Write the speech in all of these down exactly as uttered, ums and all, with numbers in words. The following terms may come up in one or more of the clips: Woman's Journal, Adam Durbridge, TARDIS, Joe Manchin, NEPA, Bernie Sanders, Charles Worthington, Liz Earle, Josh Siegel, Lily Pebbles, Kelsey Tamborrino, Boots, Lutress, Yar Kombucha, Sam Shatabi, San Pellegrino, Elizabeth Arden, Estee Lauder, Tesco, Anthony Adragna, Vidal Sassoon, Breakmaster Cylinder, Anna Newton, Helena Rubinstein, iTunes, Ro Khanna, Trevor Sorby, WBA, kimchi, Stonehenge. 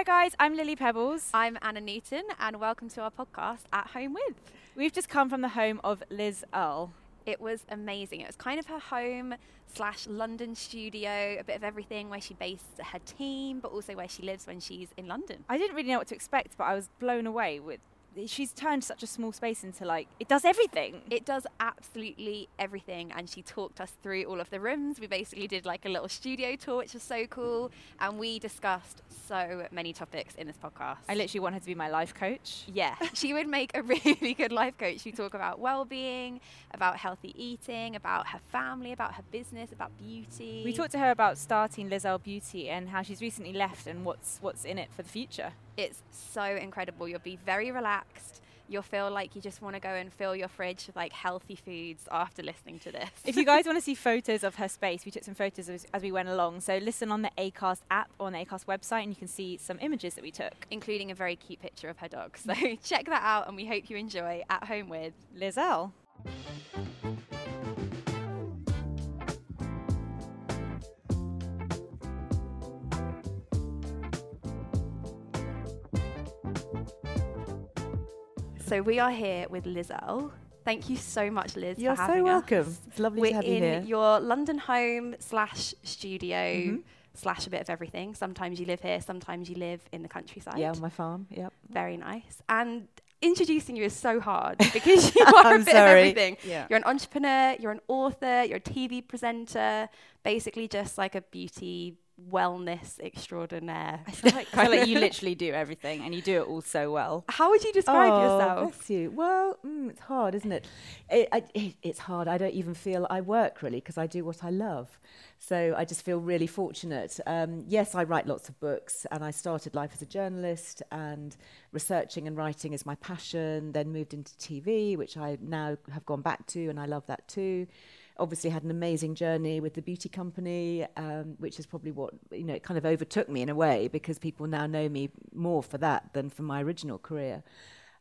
Hi guys, I'm Lily Pebbles. I'm Anna Newton, and welcome to our podcast, At Home With. We've just come from the home of Liz Earle. It was amazing. It was kind of her home slash London studio, a bit of everything, where she based her team, but also where she lives when she's in London. I didn't really know what to expect, but I was blown away with she's turned such a small space into, like, it does everything. It does absolutely everything. And she talked us through all of the rooms. We basically did like a little studio tour, which was so cool. And we discussed so many topics in this podcast. I literally want her to be my life coach. Yeah, she would make a really good life coach. She'd talk about well-being, about healthy eating, about her family, about her business, about beauty. We talked to her about starting Liz Earle Beauty and how she's recently left and what's what's in it for the future. It's so incredible. You'll be very relaxed. You'll feel like you just want to go and fill your fridge with, like, healthy foods after listening to this. If you guys want to see photos of her space, we took some photos as, as we went along. So listen on the Acast app or on the Acast website, and you can see some images that we took, including a very cute picture of her dog. So check that out, and we hope you enjoy At Home With Liz Earle. So we are here with Liz Earle. Thank you so much, Liz, You're for having so welcome. us. You're so welcome. It's lovely We're to have you here. We're in your London home slash studio mm-hmm. slash a bit of everything. Sometimes you live here, sometimes you live in the countryside. Yeah, on my farm, yep. Very nice. And introducing you is so hard because you are a bit sorry. of everything. Yeah. You're an entrepreneur, you're an author, you're a T V presenter, basically just like a beauty wellness extraordinaire. I feel, like, I feel like you literally do everything, and you do it all so well. How would you describe oh, yourself? Bless you. Well, mm, it's hard, isn't it? It, I, it? It's hard. I don't even feel I work, really, because I do what I love. So I just feel really fortunate. Um, yes, I write lots of books, and I started life as a journalist, and researching and writing is my passion, then moved into T V, which I now have gone back to, and I love that too. Obviously had an amazing journey with the beauty company, um, which is probably what, you know, it kind of overtook me in a way, because people now know me more for that than for my original career.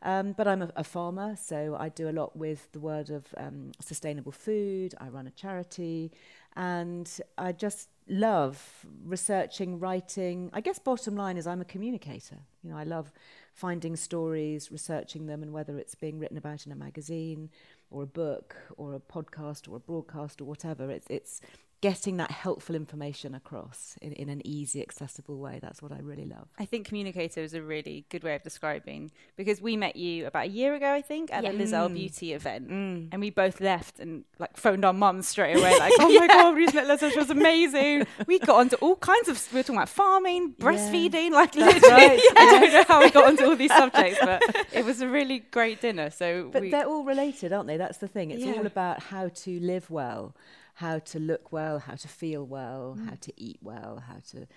Um, but I'm a, a farmer, so I do a lot with the world of um, sustainable food. I run a charity, and I just love researching, writing. I guess bottom line is I'm a communicator. You know, I love finding stories, researching them, and whether it's being written about in a magazine or a book or a podcast or a broadcast or whatever, it's it's getting that helpful information across in, in an easy, accessible way. That's what I really love. I think communicator is a really good way of describing, because we met you about a year ago, I think, at yeah. the Liz Earle mm. Beauty event. Mm. And we both left and, like, phoned our mums straight away, like, oh yeah. my God, we just met Liz Earle, she was amazing. We got onto all kinds of, we were talking about farming, breastfeeding, yeah. like literally. Right. Yeah. I don't know how we got onto all these subjects, but it was a really great dinner. So, But we, they're all related, aren't they? That's the thing. It's yeah. all about how to live well, how to look well, how to feel well, mm. how to eat well, how to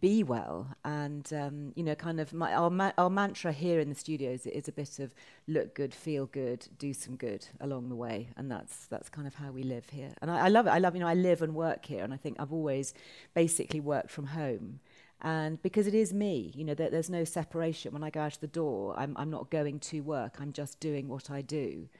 be well. And, um, you know, kind of my, our, ma- our mantra here in the studios is a bit of look good, feel good, do some good along the way. And that's that's kind of how we live here. And I, I love it. I love, you know, I live and work here. And I think I've always basically worked from home. And because it is me, you know, there, there's no separation. When I go out of the door, I'm, I'm not going to work. I'm just doing what I do.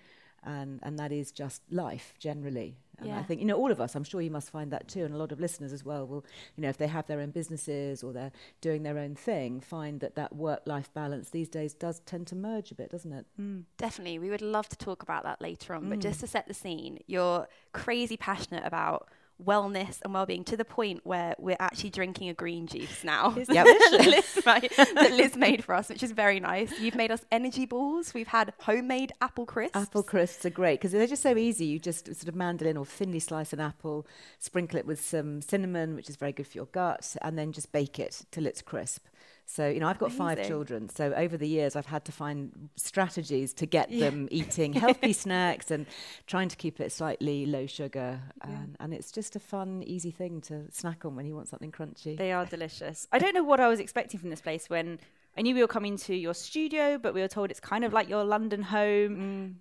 And and that is just life generally. And yeah. I think, you know, all of us, I'm sure you must find that too, and a lot of listeners as well will, you know, if they have their own businesses or they're doing their own thing, find that that work-life balance these days does tend to merge a bit, doesn't it? Mm. Definitely. We would love to talk about that later on, mm. but just to set the scene, you're crazy passionate about wellness and well-being, to the point where we're actually drinking a green juice now that, Liz made, that Liz made for us, which is very nice. You've made us energy balls. We've had homemade apple crisps. Apple crisps are great because they're just so easy. You just sort of mandolin or thinly slice an apple, sprinkle it with some cinnamon, which is very good for your gut, and then just bake it till it's crisp. So, you know, I've got Amazing. five children. So over the years, I've had to find strategies to get yeah. them eating healthy snacks and trying to keep it slightly low sugar. Yeah. And, and it's just a fun, easy thing to snack on when you want something crunchy. They are delicious. I don't know what I was expecting from this place when I knew we were coming to your studio, but we were told it's kind of like your London home.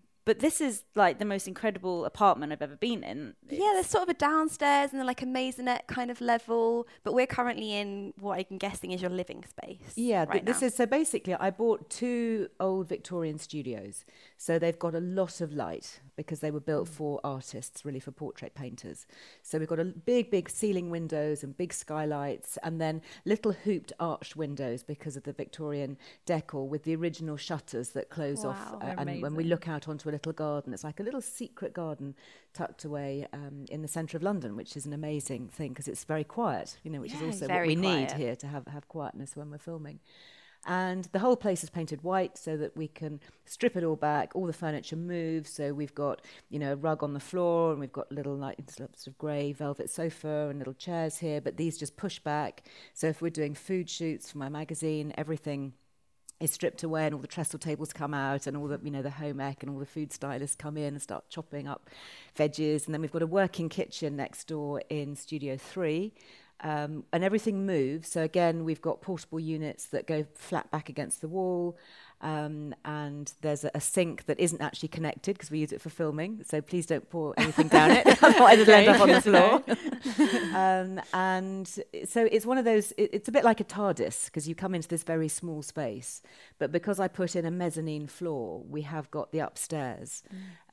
Mm. But this is like the most incredible apartment I've ever been in. It's yeah, there's sort of a downstairs and then like a maisonette kind of level. But we're currently in what I'm guessing is your living space. Yeah, right this now. is so basically I bought two old Victorian studios. So they've got a lot of light because they were built for artists, really for portrait painters. So we've got a big, big ceiling windows and big skylights and then little hooped arched windows because of the Victorian decor with the original shutters that close wow, off. Uh, and when we look out onto a little garden. It's like a little secret garden tucked away um, in the centre of London, which is an amazing thing because it's very quiet, you know, which yeah, is also what we quiet. need here to have, have quietness when we're filming. And the whole place is painted white so that we can strip it all back, all the furniture moves. So we've got, you know, a rug on the floor and we've got little like sort of grey velvet sofa and little chairs here, but these just push back. So if we're doing food shoots for my magazine, everything is stripped away and all the trestle tables come out and all the, you know, the home ec and all the food stylists come in and start chopping up veggies. And then we've got a working kitchen next door in Studio three. Um, and everything moves. So again, we've got portable units that go flat back against the wall. Um, and there's a, a sink that isn't actually connected because we use it for filming. So please don't pour anything down it. Otherwise it'll end up on the floor. um, and so it's one of those, it, it's a bit like a TARDIS because you come into this very small space. But because I put in a mezzanine floor, we have got the upstairs.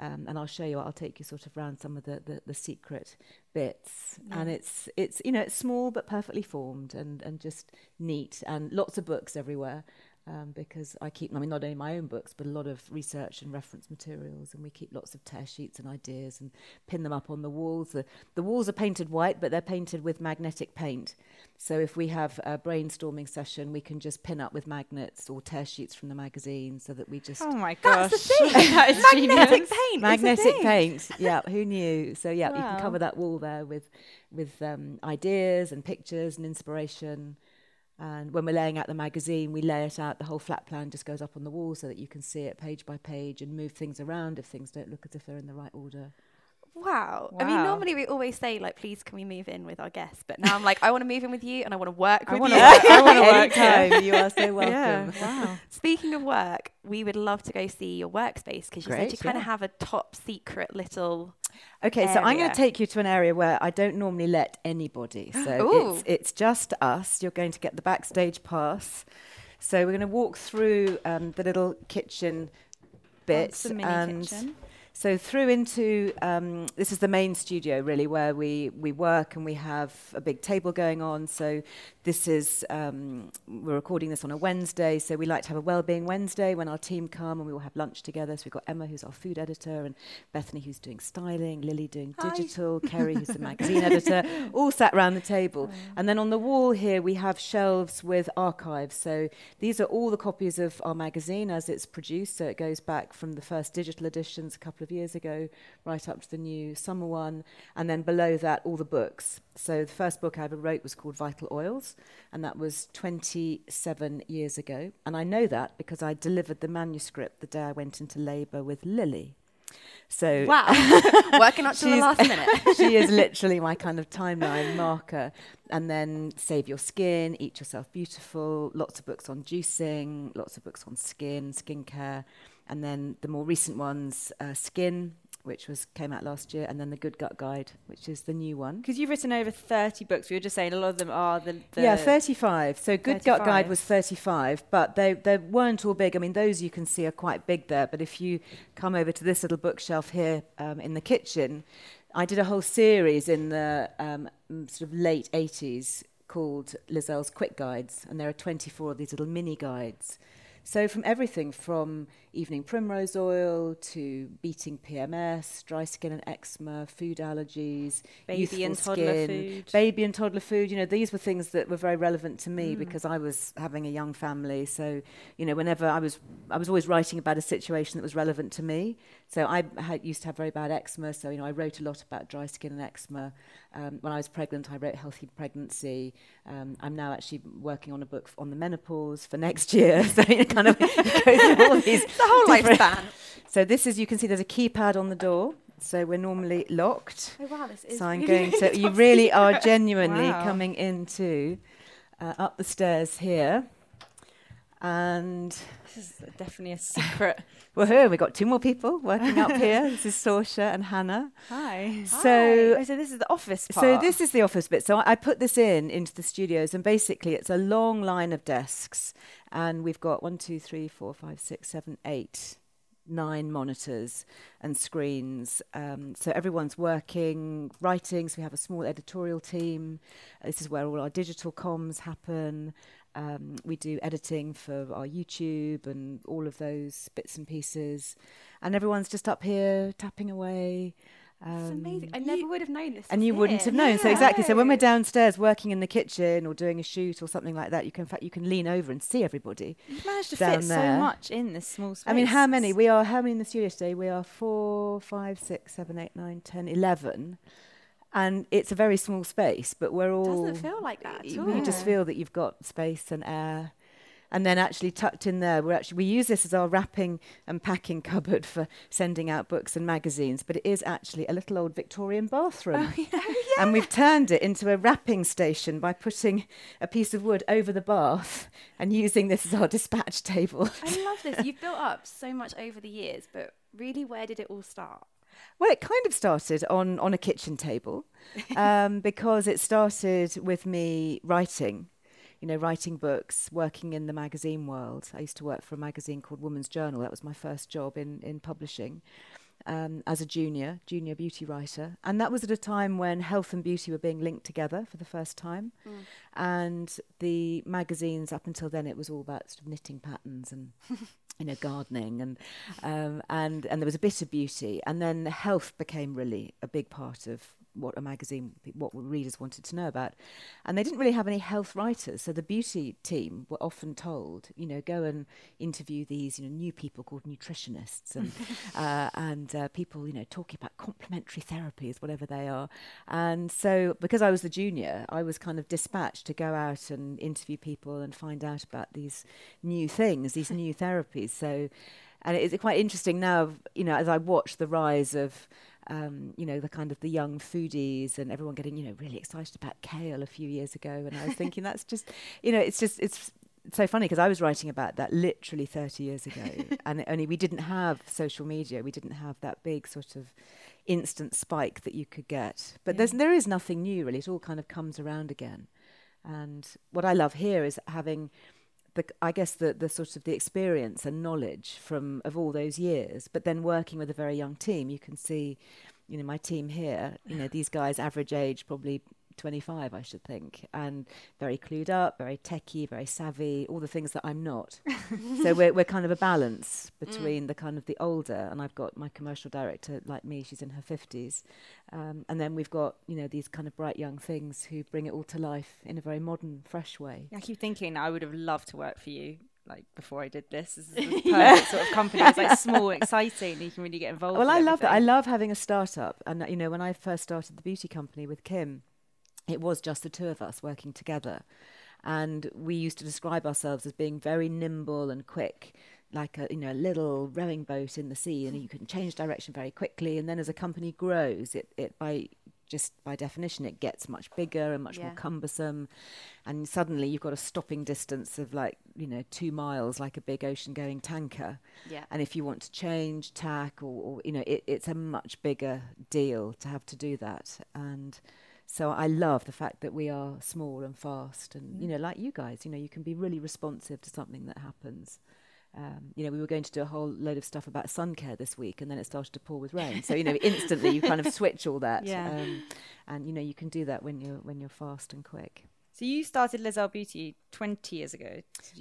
Mm. Um, and I'll show you, I'll take you sort of round some of the, the, the secret bits. Nice. And it's, it's, you know, it's small but perfectly formed and, and just neat and lots of books everywhere. Um, because I keep, I mean, not only my own books, but a lot of research and reference materials, and we keep lots of tear sheets and ideas and pin them up on the walls. The, the walls are painted white, but they're painted with magnetic paint. So if we have a brainstorming session, we can just pin up with magnets or tear sheets from the magazine so that we just... Oh, my gosh. That's the thing. That is magnetic paint. Magnetic paint. Yeah, who knew? So, yeah, wow. You can cover that wall there with, with um, ideas and pictures and inspiration. And when we're laying out the magazine, we lay it out. The whole flat plan just goes up on the wall so that you can see it page by page and move things around if things don't look as if they're in the right order. Wow. wow. I mean, normally we always say, like, please, can we move in with our guests? But now I'm like, I want to move in with you and I want to work with I wanna you. Work, I want to work time. You are so welcome. Yeah. Wow. Speaking of work, we would love to go see your workspace because you said you yeah. kind of have a top secret little... Okay, area. So I'm going to take you to an area where I don't normally let anybody. So it's, it's just us. You're going to get the backstage pass. So we're going to walk through um, the little kitchen bit. That's the mini and kitchen. So through into, um, this is the main studio really where we, we work and we have a big table going on. So this is, um, we're recording this on a Wednesday. So we like to have a wellbeing Wednesday when our team come and we will have lunch together. So we've got Emma, who's our food editor, and Bethany, who's doing styling, Lily doing Hi. digital, Kerry, who's the magazine editor, all sat around the table. Oh. And then on the wall here, we have shelves with archives. So these are all the copies of our magazine as it's produced. So it goes back from the first digital editions a couple of years ago right up to the new summer one, and then below that all the books. So the first book I ever wrote was called Vital Oils, and that was twenty-seven years ago, and I know that because I delivered the manuscript the day I went into labour with Lily. So wow, working up to the last minute. She is literally my kind of timeline marker. And then Save Your Skin, Eat Yourself Beautiful, lots of books on juicing, lots of books on skin, skincare. And then the more recent ones, uh, Skin, which was came out last year, and then The Good Gut Guide, which is the new one. Because you've written over thirty books. We were just saying a lot of them are the... the yeah, thirty-five. So Good thirty-five. Gut Guide was thirty-five, but they, they weren't all big. I mean, those you can see are quite big there, but if you come over to this little bookshelf here um, in the kitchen, I did a whole series in the um, sort of late eighties called Liz Earle's Quick Guides, and there are twenty-four of these little mini guides. So from everything from evening primrose oil to beating P M S, dry skin and eczema, food allergies, baby and toddler food. Baby and toddler food. You know, these were things that were very relevant to me mm. because I was having a young family. So, you know, whenever I was, I was always writing about a situation that was relevant to me. So I had, used to have very bad eczema. So, you know, I wrote a lot about dry skin and eczema. Um, when I was pregnant, I wrote Healthy Pregnancy. Um, I'm now actually working on a book f- on the menopause for next year. So, you know, kind of all these the whole lifespan. So this is, you can see there's a keypad on the door. So we're normally locked. Oh wow, this is. So I'm going to. You really are genuinely wow. coming into uh, up the stairs here. And this is definitely a secret. Woohoo! We've got two more people working up here. This is Saoirse and Hannah. Hi. So, Hi. Oh, so this is the office part. So this is the office bit. So I, I put this in into the studios, and basically it's a long line of desks, and we've got one, two, three, four, five, six, seven, eight, nine monitors and screens. Um, so everyone's working, writing. So we have a small editorial team. This is where all our digital comms happen. Um, we do editing for our YouTube and all of those bits and pieces. And everyone's just up here tapping away. It's um, amazing. I never you, would have known this. And you it. wouldn't have known. Yeah, so exactly. So when we're downstairs working in the kitchen or doing a shoot or something like that, you can in fact you can lean over and see everybody. You've managed to fit there. So much in this small space. I mean, how many? We are, how many in the studio today? We are four, five, six, seven, eight, nine, ten, eleven. And it's a very small space, but we're all... It doesn't feel like that at all. You just feel that you've got space and air. And then actually tucked in there, we're actually we use this as our wrapping and packing cupboard for sending out books and magazines, but it is actually a little old Victorian bathroom. Oh, yeah. Yeah. And we've turned it into a wrapping station by putting a piece of wood over the bath and using this as our dispatch table. I love this. You've built up so much over the years, but really, where did it all start? Well, it kind of started on, on a kitchen table um, because it started with me writing, you know, writing books, working in the magazine world. I used to work for a magazine called Woman's Journal. That was my first job in, in publishing um, as a junior, junior beauty writer. And that was at a time when health and beauty were being linked together for the first time. Mm. And the magazines, up until then, it was all about sort of knitting patterns and... you know, gardening and um, and and there was a bit of beauty, and then health became really a big part of what a magazine, what readers wanted to know about, and they didn't really have any health writers. So the beauty team were often told, you know, go and interview these, you know, new people called nutritionists and uh, and uh, people, you know, talking about complementary therapies, whatever they are. And so because I was the junior, I was kind of dispatched to go out and interview people and find out about these new things, these new therapies. So, and it's quite interesting now, you know, as I watch the rise of Um, you know, the kind of the young foodies and everyone getting, you know, really excited about kale a few years ago. And I was thinking that's just, you know, it's just, it's so funny because I was writing about that literally thirty years ago. And it only we didn't have social media. We didn't have that big sort of instant spike that you could get. But yeah. there's, there is nothing new really. It all kind of comes around again. And what I love here is having... The, I guess the, the sort of the experience and knowledge from of all those years, but then working with a very young team. You can see, you know, my team here, you know, these guys average age probably twenty-five, I should think, and very clued up, very techie, very savvy, all the things that I'm not. So we're we're kind of a balance between mm. the kind of the older, and I've got my commercial director like me, she's in her fifties, um, and then we've got, you know, these kind of bright young things who bring it all to life in a very modern, fresh way. I keep thinking I would have loved to work for you. Like before I did this, this is the perfect yeah. sort of company. It's like small, exciting, and you can really get involved. Well, I everything. love that. I love having a startup, and you know, when I first started the beauty company with Kim, it was just the two of us working together. And we used to describe ourselves as being very nimble and quick, like a, you know, a little rowing boat in the sea, and you can change direction very quickly. And then as a company grows, it, it by just by definition, it gets much bigger and much yeah. more cumbersome. And suddenly you've got a stopping distance of like, you know, two miles, like a big ocean going tanker. Yeah. And if you want to change tack or, or you know, it, it's a much bigger deal to have to do that. And so I love the fact that we are small and fast and, mm. you know, like you guys, you know, you can be really responsive to something that happens. Um, you know, we were going to do a whole load of stuff about sun care this week, and then it started to pour with rain. So, you know, instantly you kind of switch all that. Yeah. Um, and, you know, you can do that when you're when you're fast and quick. So you started Liz Earle Beauty twenty years ago.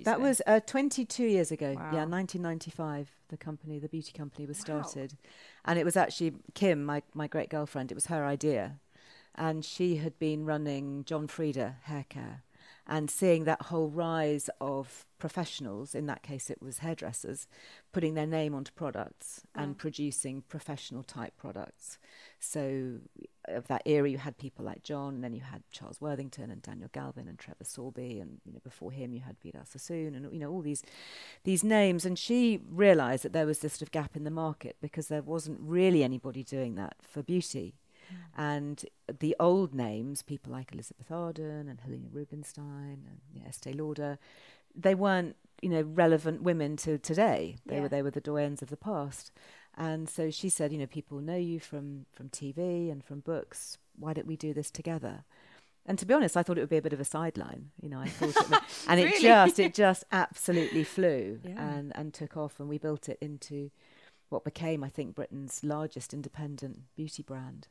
That say? was uh, twenty-two years ago. Wow. Yeah, nineteen ninety-five, the company, the beauty company was started. Wow. And it was actually Kim, my, my great girlfriend, it was her idea. And she had been running John Frieda hair care and seeing that whole rise of professionals, in that case it was hairdressers, putting their name onto products mm. and producing professional type products. So of that era you had people like John, and then you had Charles Worthington and Daniel Galvin and Trevor Sorby, and you know, before him you had Vidal Sassoon and you know all these these names. And she realised that there was this sort of gap in the market because there wasn't really anybody doing that for beauty. And the old names, people like Elizabeth Arden and Helena Rubinstein and yeah, Estee Lauder, they weren't you know, relevant women to today. They yeah. were they were the doyens of the past. And so she said, you know, people know you from from T V and from books. Why don't we do this together? And to be honest, I thought it would be a bit of a sideline. You know, I thought it would, and really? it just it just absolutely flew yeah. and and took off. And we built it into what became, I think, Britain's largest independent beauty brand.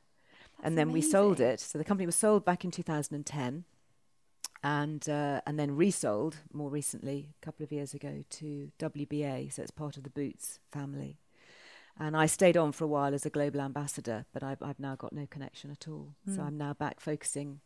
That's and then amazing. we sold it. So the company was sold back in two thousand ten, and uh, and then resold more recently, a couple of years ago, to W B A. So it's part of the Boots family. And I stayed on for a while as a global ambassador, but I've, I've now got no connection at all. Mm. So I'm now back focusing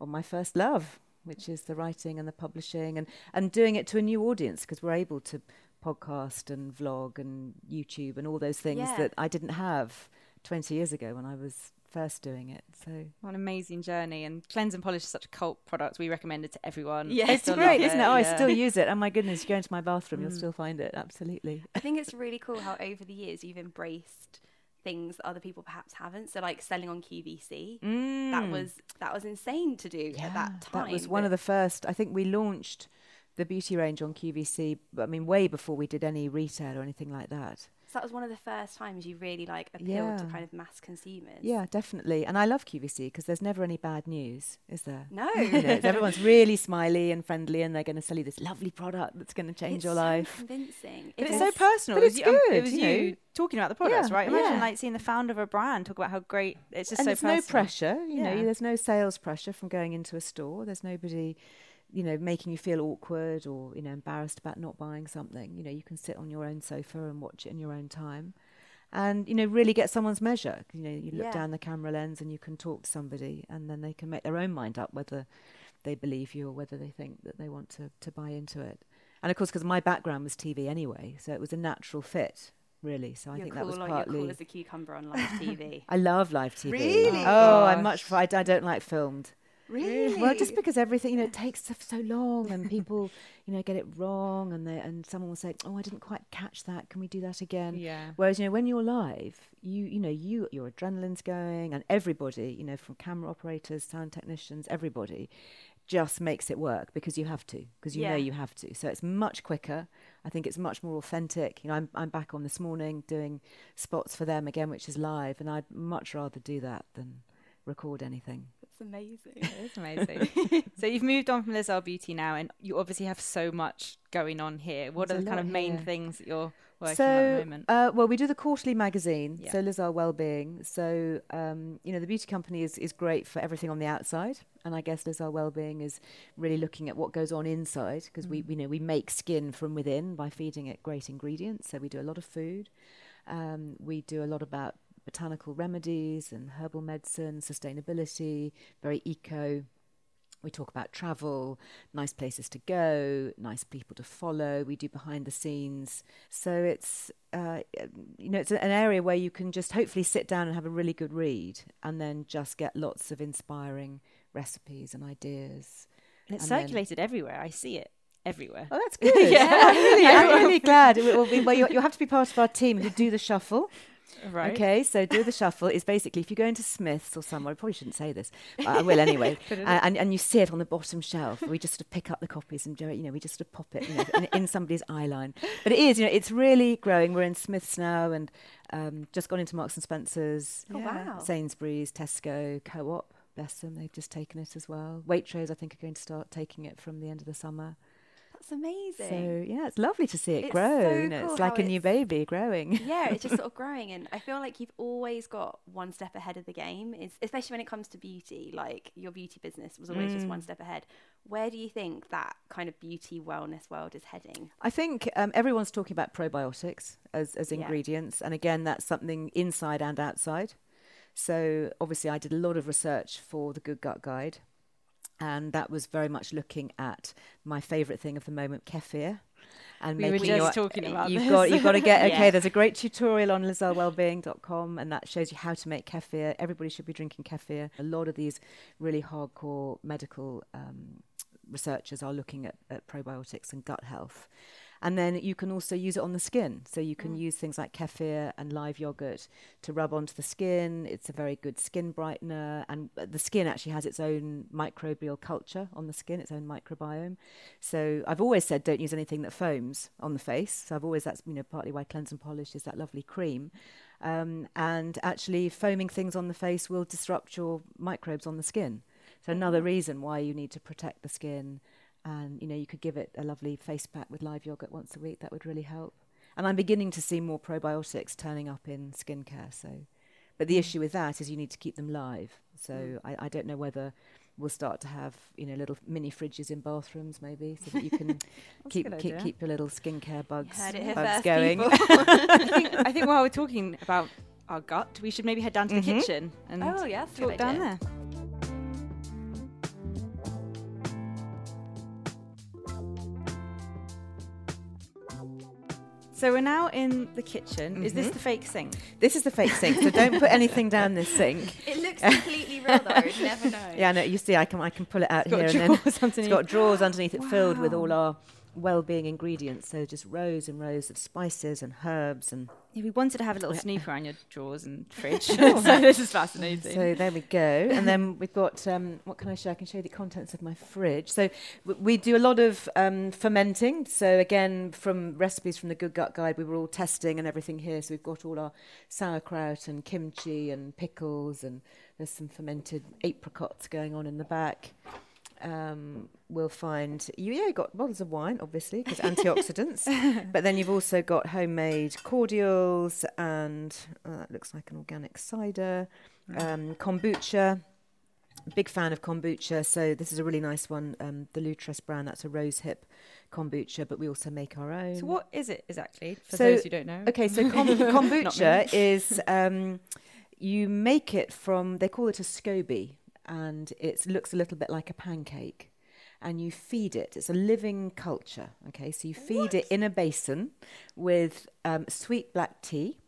on my first love, which is the writing and the publishing, and, and doing it to a new audience, because we're able to podcast and vlog and YouTube and all those things yeah. that I didn't have twenty years ago when I was first doing it. So what an amazing journey. And Cleanse and Polish is such a cult product. We recommend it to everyone. Yeah, it's great, isn't it? Oh, yeah. I still use it. Oh my goodness, you go into my bathroom, mm. you'll still find it. Absolutely. I think it's really cool how over the years you've embraced things that other people perhaps haven't. So like selling on Q V C, mm. that was that was insane to do yeah, at that time. That was one of the first. I think we launched the beauty range on Q V C, I mean, way before we did any retail or anything like that. That was one of the first times you really like appealed yeah. to kind of mass consumers. Yeah, definitely. And I love Q V C because there's never any bad news, is there? No. You know, everyone's really smiley and friendly, and they're going to sell you this lovely product that's going to change it's your so life. Convincing. But it it's so personal. But it's it was, good. Um, it was you, know, you talking about the products, yeah, right? Imagine yeah. like seeing the founder of a brand talk about how great. It's just and so there's personal. no pressure. You yeah. know, there's no sales pressure from going into a store. There's nobody, you know, making you feel awkward or, you know, embarrassed about not buying something. You know, you can sit on your own sofa and watch it in your own time and, you know, really get someone's measure. You know, you look yeah. down the camera lens and you can talk to somebody, and then they can make their own mind up whether they believe you or whether they think that they want to, to buy into it. And of course, because my background was T V anyway, so it was a natural fit. Really, so you're I think cool, that was like partly. You're cool as a cucumber on live T V. I love live T V. Really? Oh, oh I'm much. I, I don't like filmed. Really? Well, just because everything, you know, it takes so long, and people, you know, get it wrong, and they, and someone will say, "Oh, I didn't quite catch that. Can we do that again?" Yeah. Whereas, you know, when you're live, you you know, you your adrenaline's going, and everybody, you know, from camera operators, sound technicians, everybody, just makes it work because you have to, because you yeah. know you have to. So it's much quicker. I think it's much more authentic. You know, I'm I'm back on this morning doing spots for them again, which is live, and I'd much rather do that than record anything. It's amazing. It's amazing. So you've moved on from Liz Earle Beauty now, and you obviously have so much going on here. What There's are the kind of main here. things that you're working so, on at the moment? Uh, well, we do the quarterly magazine, yeah. so Liz Earle Wellbeing. So, um, you know, the beauty company is, is great for everything on the outside. And I guess Liz Earle Wellbeing is really looking at what goes on inside, because mm. we, we know we make skin from within by feeding it great ingredients. So we do a lot of food. Um, we do a lot about botanical remedies and herbal medicine, sustainability, very eco. We talk about travel, nice places to go, nice people to follow. We do behind the scenes. So it's, uh, you know, it's an area where you can just hopefully sit down and have a really good read, and then just get lots of inspiring recipes and ideas. And it's and circulated then- everywhere. I see it. Everywhere. Oh, that's good. yeah. I'm really, I'm really glad. Well, you'll you have to be part of our team who do the shuffle. Right. Okay, so do the shuffle is basically if you go into Smith's or somewhere, I probably shouldn't say this, but I will anyway, uh, and, and you see it on the bottom shelf. We just sort of pick up the copies and, you know, we just sort of pop it you know, in, in somebody's eye line. But it is, you know, it's really growing. We're in Smith's now, and um, just gone into Marks and Spencer's, oh, yeah. wow. Sainsbury's, Tesco, Co-op, bless them, they've just taken it as well. Waitrose, I think, are going to start taking it from the end of the summer. It's amazing. So yeah, it's lovely to see it it's grow. So you know, cool it's like a it's, new baby growing. Yeah, it's just sort of growing, and I feel like you've always got one step ahead of the game. It's, especially when it comes to beauty, like your beauty business was always mm. just one step ahead. Where do you think that kind of beauty wellness world is heading? I think um, everyone's talking about probiotics as as ingredients, yeah. and again, that's something inside and outside. So obviously, I did a lot of research for the Good Gut Guide. And that was very much looking at my favourite thing of the moment, kefir. And we were just your, talking about you've this. Got, you've got to get, okay, yeah. there's a great tutorial on liz earle wellbeing dot com, and that shows you how to make kefir. Everybody should be drinking kefir. A lot of these really hardcore medical um, researchers are looking at, at probiotics and gut health. And then you can also use it on the skin. So you can mm. use things like kefir and live yogurt to rub onto the skin. It's a very good skin brightener. And the skin actually has its own microbial culture on the skin, its own microbiome. So I've always said don't use anything that foams on the face. So I've always, that's, you know, partly why Cleanse and Polish is that lovely cream. Um, and actually foaming things on the face will disrupt your microbes on the skin. So another reason why you need to protect the skin. And, you know, you could give it a lovely face pack with live yogurt once a week. That would really help. And I'm beginning to see more probiotics turning up in skincare. So, but the issue with that is you need to keep them live. So mm. I, I don't know whether we'll start to have, you know, little mini fridges in bathrooms maybe, so that you can keep keep, keep your little skincare bugs, you heard it here bugs first, going. I, think, I think while we're talking about our gut, we should maybe head down to mm-hmm. the kitchen and oh, yeah, talk down there. So we're now in the kitchen. Mm-hmm. Is this the fake sink? This is the fake sink, so don't put anything down this sink. It looks completely real though, you never know. Yeah, no, you see, I can I can pull it out it's here and then underneath. It's got drawers underneath it, wow. filled with all our well-being ingredients, so just rows and rows of spices and herbs. And yeah, we wanted to have a little snoop around your drawers and fridge, so this is fascinating. So there we go. And then we've got, um, what can I show? I can show you the contents of my fridge. So w- we do a lot of um, fermenting. So again, from recipes from the Good Gut Guide, we were all testing and everything here. So we've got all our sauerkraut and kimchi and pickles, and there's some fermented apricots going on in the back. Um, we'll find, you, yeah, you've got bottles of wine, obviously, because antioxidants. But then you've also got homemade cordials and uh, that looks like an organic cider, um, kombucha. Big fan of kombucha. So this is a really nice one, um, the Lutress brand. That's a rose hip kombucha, but we also make our own. So what is it exactly, for so, those who don't know? Okay, so com- kombucha is, um, you make it from, they call it a SCOBY. And it looks a little bit like a pancake, and you feed it. It's a living culture, okay? So you feed what? it in a basin with um, sweet black tea,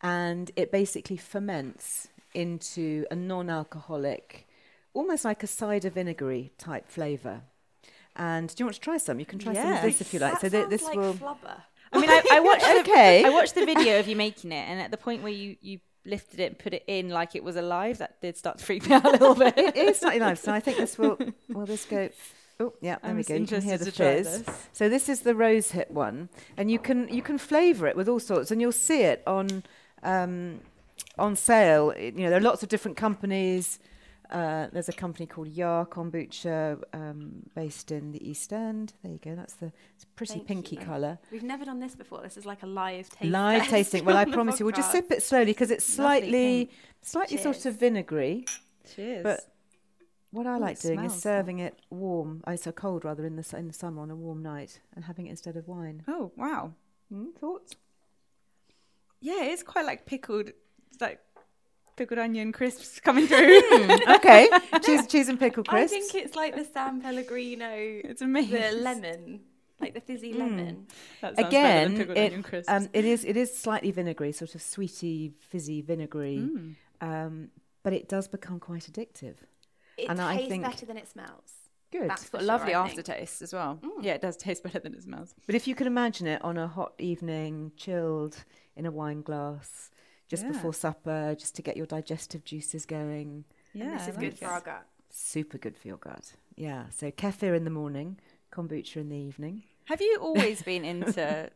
and it basically ferments into a non-alcoholic, almost like a cider vinegary type flavour. And do you want to try some? You can try yes. some of this if you like. That so th- this like will. Flubber. I mean, I, I watched. okay. The, I watched the video of you making it, and at the point where you you. lifted it and put it in like it was alive, that did start to freak me out a little bit. It is slightly live, so I think this will will this go oh yeah there I'm we go you can hear the fizz. So this is the rose hip one, and you can you can flavour it with all sorts, and you'll see it on um on sale. You know, there are lots of different companies. Uh, there's a company called Yar Kombucha, um, based in the East End. There you go. That's the it's pretty Thank pinky you. colour. We've never done this before. This is like a live tasting. Live tasting. Well, I promise you, we'll just sip it slowly because it's slightly, slightly Cheers. sort of vinegary. Cheers. But what I Ooh, like doing is serving like. it warm, oh, so cold rather, in the in the summer on a warm night, and having it instead of wine. Oh wow! Mm, thoughts? Yeah, it's quite like pickled, it's like. Pickled onion crisps coming through. mm, okay, cheese, cheese and pickle crisps. I think it's like the San Pellegrino. It's amazing. The lemon, like the fizzy mm. lemon. That sounds Again, better than pickled it, onion crisps. Um, it is it is slightly vinegary, sort of sweety, fizzy, vinegary, mm. um, but it does become quite addictive. It and tastes I think better than it smells. Good. That's got a lovely sure, aftertaste as well. Mm. Yeah, it does taste better than it smells. But if you can imagine it on a hot evening, chilled in a wine glass. Just yeah. before supper, just to get your digestive juices going. Yeah, and this is like good it. for our gut. Super good for your gut. Yeah, so kefir in the morning, kombucha in the evening. Have you always been into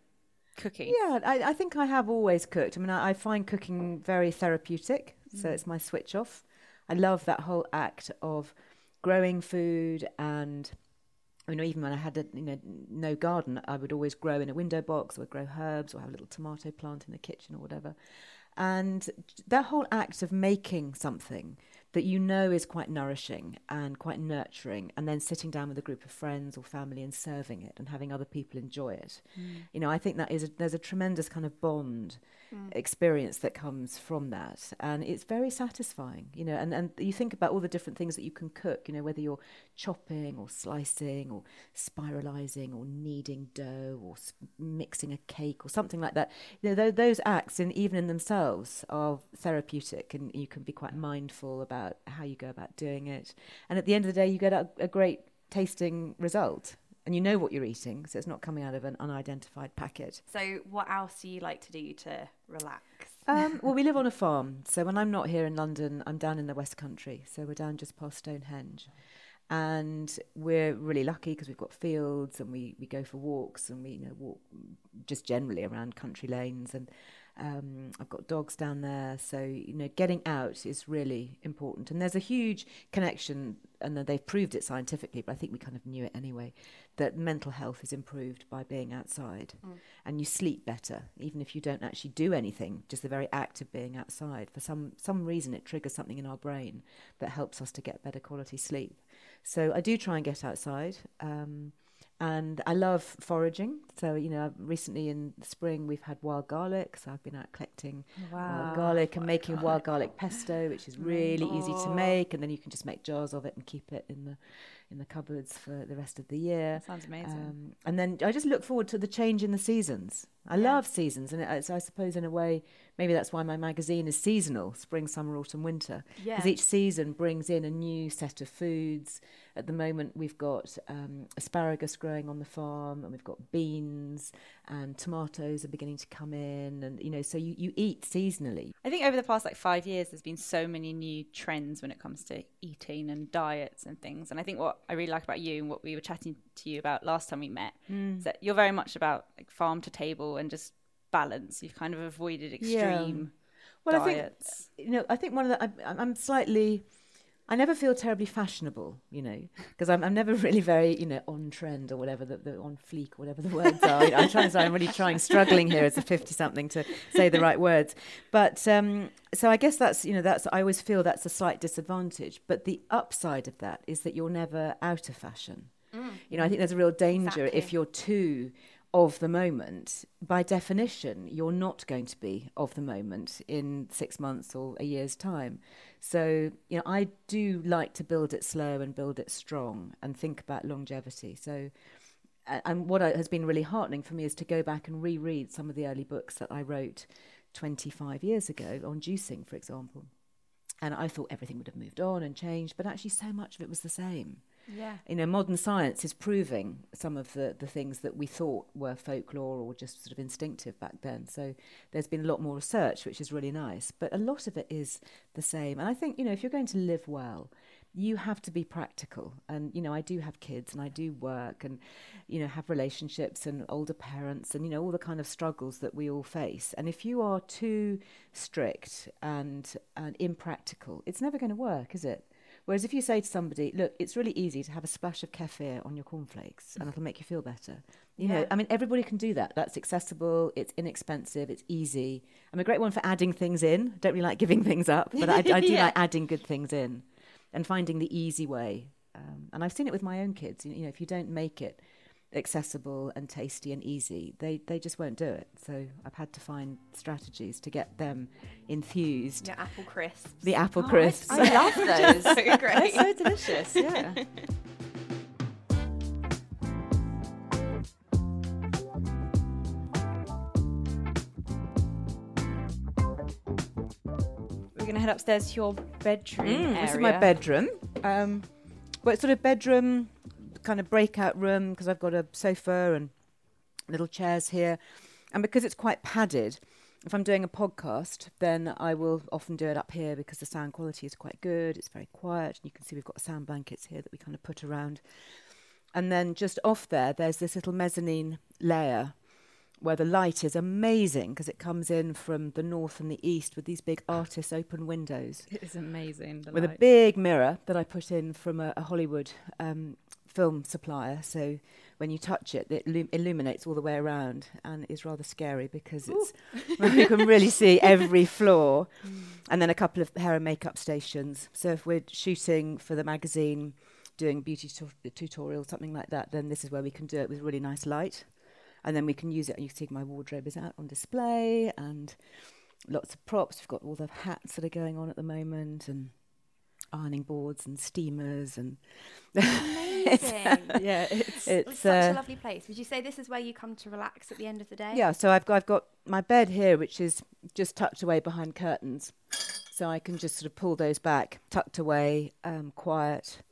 cooking? Yeah, I, I think I have always cooked. I mean, I, I find cooking very therapeutic, mm. so it's my switch off. I love that whole act of growing food and... I mean, even when I had a, you know, no garden, I would always grow in a window box, or grow herbs, or have a little tomato plant in the kitchen or whatever. And that whole act of making something that you know is quite nourishing and quite nurturing, and then sitting down with a group of friends or family and serving it and having other people enjoy it. Mm. You know, I think that is a, there's a tremendous kind of bond mm. experience that comes from that. And it's very satisfying, you know, and, and you think about all the different things that you can cook, you know, whether you're chopping or slicing or spiralizing or kneading dough or s- mixing a cake or something like that. You know, th- those acts, in, even in themselves, are therapeutic, and you can be quite mindful about how you go about doing it, and at the end of the day you get a, a great tasting result, and you know what you're eating, so it's not coming out of an unidentified packet. So what else do you like to do to relax? Um, well, we live on a farm, so when I'm not here in London, I'm down in the West Country, so we're down just past Stonehenge. And we're really lucky because we've got fields, and we, we go for walks, and we you know walk just generally around country lanes. And um, I've got dogs down there, so you know getting out is really important. And there's a huge connection, and they've proved it scientifically, but I think we kind of knew it anyway, that mental health is improved by being outside, mm. and you sleep better, even if you don't actually do anything. Just the very act of being outside, for some some reason, it triggers something in our brain that helps us to get better quality sleep. So I do try and get outside, um, and I love foraging. So, you know, recently in the spring, we've had wild garlic. So I've been out collecting wow. wild garlic and wild making garlic. wild garlic pesto, which is really oh. easy to make. And then you can just make jars of it and keep it in the in the cupboards for the rest of the year. That sounds amazing. Um, and then I just look forward to the change in the seasons. I yeah. love seasons. And it's, I suppose in a way, maybe that's why my magazine is seasonal, spring, summer, autumn, winter. Because yeah. each season brings in a new set of foods. At the moment, we've got um, asparagus growing on the farm, and we've got beans, and tomatoes are beginning to come in. And, you know, so you, you eat seasonally. I think over the past like five years, there's been so many new trends when it comes to eating and diets and things. And I think what I really like about you, and what we were chatting to you about last time we met, mm. is that you're very much about like farm to table and just balance. You've kind of avoided extreme yeah. well, diets. I think, you know, I think one of the, I, I'm slightly, I never feel terribly fashionable, you know, because I'm, I'm never really very, you know, on trend or whatever, the, the on fleek, or whatever the words are. You know, I'm trying to, I'm really trying, struggling here as a fifty-something to say the right words. But um, so I guess that's, you know, that's, I always feel that's a slight disadvantage. But the upside of that is that you're never out of fashion. Mm. You know, I think there's a real danger exactly. if you're too of the moment. By definition, you're not going to be of the moment in six months or a year's time. So, you know, I do like to build it slow and build it strong and think about longevity. So, and what has been really heartening for me is to go back and reread some of the early books that I wrote twenty-five years ago on juicing, for example. And I thought everything would have moved on and changed, but actually so much of it was the same. Yeah, you know, modern science is proving some of the, the things that we thought were folklore or just sort of instinctive back then. So there's been a lot more research, which is really nice. But a lot of it is the same. And I think, you know, if you're going to live well, you have to be practical. And, you know, I do have kids, and I do work, and, you know, have relationships and older parents, and, you know, all the kind of struggles that we all face. And if you are too strict and, and impractical, it's never going to work, is it? Whereas if you say to somebody, look, it's really easy to have a splash of kefir on your cornflakes and it'll make you feel better. You yeah. know, I mean, everybody can do that. That's accessible. It's inexpensive. It's easy. I'm a great one for adding things in. I don't really like giving things up, but I, I do yeah. like adding good things in and finding the easy way. Um, and I've seen it with my own kids. You, you know, if you don't make it accessible and tasty and easy, they they just won't do it. So I've had to find strategies to get them enthused. Yeah, apple crisps. The apple oh, crisps. I, I love those. So great. They're so delicious. Yeah. We're going to head upstairs to your bedroom. Mm, area. This is my bedroom. Um, well, it's sort of bedroom. Kind of breakout room, because I've got a sofa and little chairs here, and because it's quite padded, if I'm doing a podcast, then I will often do it up here because the sound quality is quite good. It's very quiet, and you can see we've got sound blankets here that we kind of put around. And then just off there there's this little mezzanine layer where the light is amazing because it comes in from the north and the east with these big artist's open windows. It is amazing, the with light. A big mirror that I put in from a, a Hollywood um film supplier, so when you touch it, it lum- illuminates all the way around, and is rather scary because it's you can really see every floor. Mm. And then a couple of hair and makeup stations. So if we're shooting for the magazine, doing beauty tu- tutorial, something like that, then this is where we can do it with really nice light, and then we can use it. You can see my wardrobe is out on display, and lots of props. We've got all the hats that are going on at the moment, and ironing boards and steamers and amazing. yeah it's, it's, it's such uh, a lovely place. Would you say this is where you come to relax at the end of the day? Yeah, so I've got, I've got my bed here, which is just tucked away behind curtains, so I can just sort of pull those back, tucked away, um, quiet.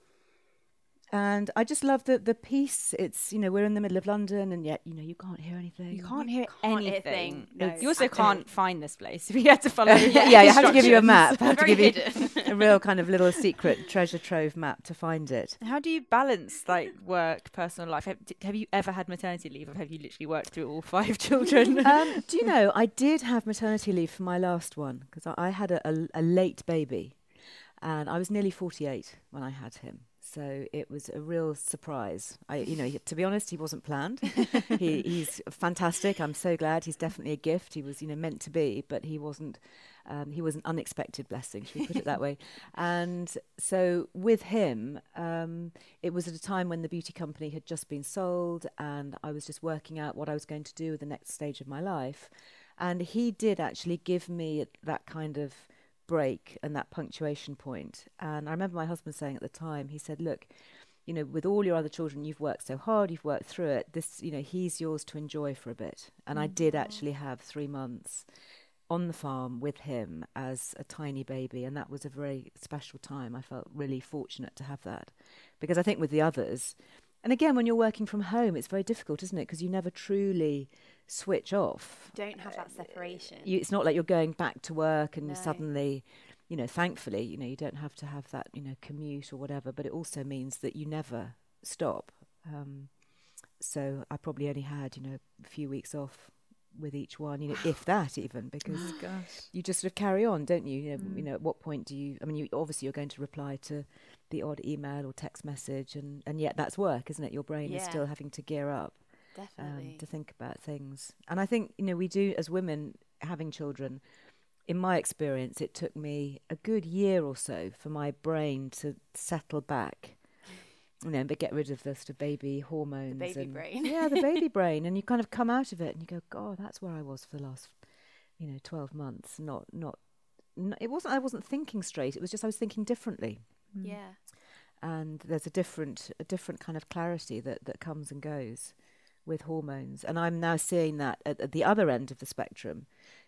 And I just love the, the peace. It's, you know, we're in the middle of London and yet, you know, you can't hear anything. You can't hear can't anything. anything. No, you also can't find this place. We had to follow uh, Yeah, yeah I had to give you a map. I had to give hidden. you a real kind of little secret treasure trove map to find it. How do you balance like work, personal life? Have, have you ever had maternity leave or have you literally worked through all five children? um, do you know, I did have maternity leave for my last one because I, I had a, a, a late baby and I was nearly forty-eight when I had him. So it was a real surprise. I, you know, he, to be honest, he wasn't planned. he, he's fantastic. I'm so glad. He's definitely a gift. He was, you know, meant to be, but he wasn't. Um, he was an unexpected blessing, should we put it that way? And so with him, um, it was at a time when the beauty company had just been sold, and I was just working out what I was going to do with the next stage of my life. And he did actually give me that kind of break and that punctuation point. And I remember my husband saying at the time, he said, look, you know, with all your other children, you've worked so hard, you've worked through it. This, you know, he's yours to enjoy for a bit. And mm-hmm. I did actually have three months on the farm with him as a tiny baby. And that was a very special time. I felt really fortunate to have that because I think with the others, and again, when you're working from home, it's very difficult, isn't it? Because you never truly switch off. Don't have that separation. You, it's not like you're going back to work and no. suddenly, you know, thankfully, you know, you don't have to have that, you know, commute or whatever, but it also means that you never stop. Um, so I probably only had, you know, a few weeks off with each one, you know, if that even, because oh, gosh. you just sort of carry on, don't you? You know, mm. you know, at what point do you, I mean, you obviously you're going to reply to the odd email or text message and, and yet that's work, isn't it? Your brain yeah. is still having to gear up. Definitely. Um, to think about things. And I think, you know, we do, as women, having children, in my experience, it took me a good year or so for my brain to settle back, you know, but get rid of the sort of baby hormones. The baby and, brain. Yeah, the baby brain. And you kind of come out of it and you go, God, that's where I was for the last, you know, twelve months. Not, not, not it wasn't, I wasn't thinking straight. It was just I was thinking differently. Mm. Yeah. And there's a different, a different kind of clarity that, that comes and goes with hormones. And I'm now seeing that at, at the other end of the spectrum,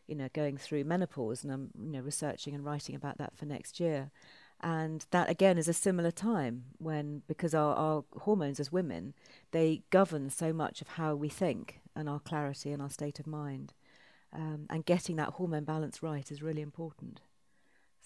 you know, going through menopause, and I'm, you know, researching and writing about that for next year. And that again is a similar time when, because our, our hormones as women, they govern so much of how we think and our clarity and our state of mind. Um, and getting that hormone balance right is really important.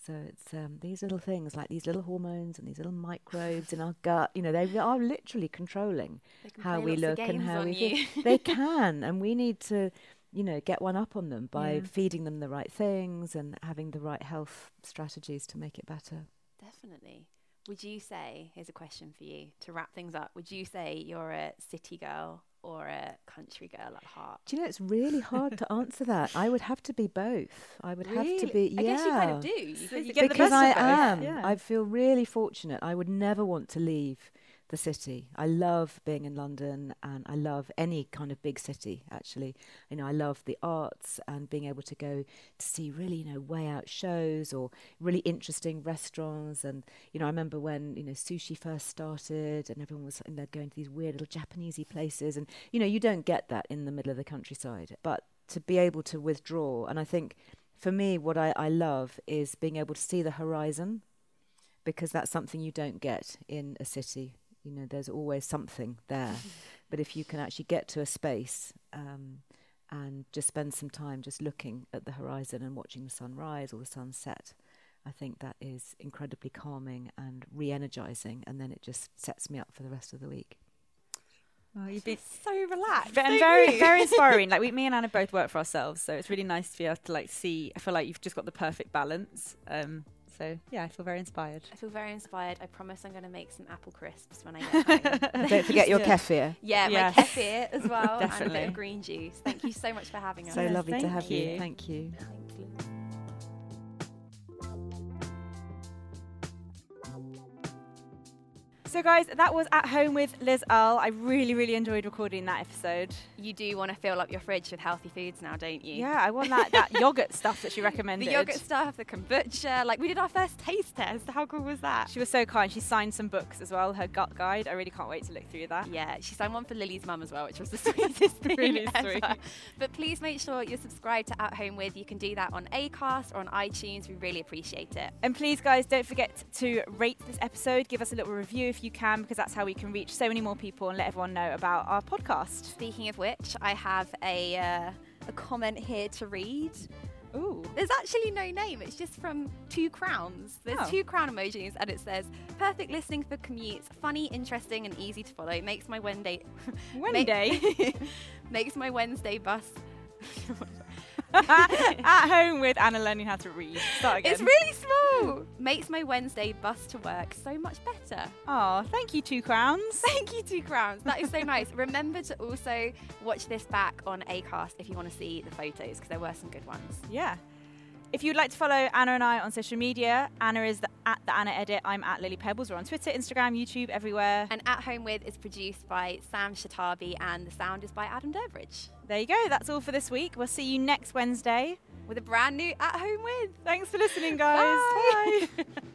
So it's um, these little things, like these little hormones and these little microbes in our gut, you know, they are literally controlling how we look and how we feel. They can, and we need to, you know, get one up on them by yeah. feeding them the right things and having the right health strategies to make it better. Definitely. Would you say, here's a question for you, to wrap things up, would you say you're a city girl or a country girl at heart? Do you know, it's really hard to answer that. I would have to be both. I would really? have to be, yeah. I guess you kind of do. You so you get because the best I of am. Yeah. I feel really fortunate. I would never want to leave the city. I love being in London and I love any kind of big city, actually. You know, I love the arts and being able to go to see really, you know, way out shows or really interesting restaurants. And, you know, I remember when, you know, sushi first started and everyone was, you know, going to these weird little Japanesey places. And, you know, you don't get that in the middle of the countryside. But to be able to withdraw, and I think for me, what I, I love is being able to see the horizon, because that's something you don't get in a city. You know, there's always something there. But if you can actually get to a space um, and just spend some time just looking at the horizon and watching the sunrise or the sunset, I think that is incredibly calming and re-energizing. And then it just sets me up for the rest of the week. Oh, you've been so relaxed and very, very inspiring. Like we, me and Anna both work for ourselves, so it's really nice to be able to like see. I feel like you've just got the perfect balance. Um, So, yeah, I feel very inspired. I feel very inspired. I promise I'm going to make some apple crisps when I get home. Don't forget your kefir. Yeah, yes. My kefir as well. Definitely. And a bit of green juice. Thank you so much for having us. So lovely Thank to have you. you. Thank you. Thank you. So guys, that was At Home with Liz Earle. I really, really enjoyed recording that episode. You do want to fill up your fridge with healthy foods now, don't you? Yeah, I want that, that yoghurt stuff that she recommended. The yoghurt stuff, the kombucha. Like, we did our first taste test. How cool was that? She was so kind. She signed some books as well, her gut guide. I really can't wait to look through that. Yeah, she signed one for Lily's mum as well, which was the sweetest thing really ever. Sweet. But please make sure you're subscribed to At Home With. You can do that on Acast or on iTunes. We really appreciate it. And please, guys, don't forget to rate this episode. Give us a little review if if you can, because that's how we can reach so many more people and let everyone know about our podcast. Speaking of which, I have a, uh, a comment here to read. Ooh. There's actually no name. It's just from two crowns. There's oh. two crown emojis, and it says, perfect listening for commutes, funny, interesting, and easy to follow. Makes my Wednesday... Wednesday? Makes my Wednesday bus... At home with Anna learning how to read. Start again. It's really small. Makes my Wednesday bus to work so much better. Oh, thank you, Two Crowns. Thank you, Two Crowns. That is so nice. Remember to also watch this back on Acast if you want to see the photos, because there were some good ones. Yeah. If you'd like to follow Anna and I on social media, Anna is the, at the Anna Edit. I'm at Lily Pebbles. We're on Twitter, Instagram, YouTube, everywhere. And At Home With is produced by Sam Shatabi, and the sound is by Adam Durbridge. There you go. That's all for this week. We'll see you next Wednesday with a brand new At Home With. Thanks for listening, guys. Bye. Bye.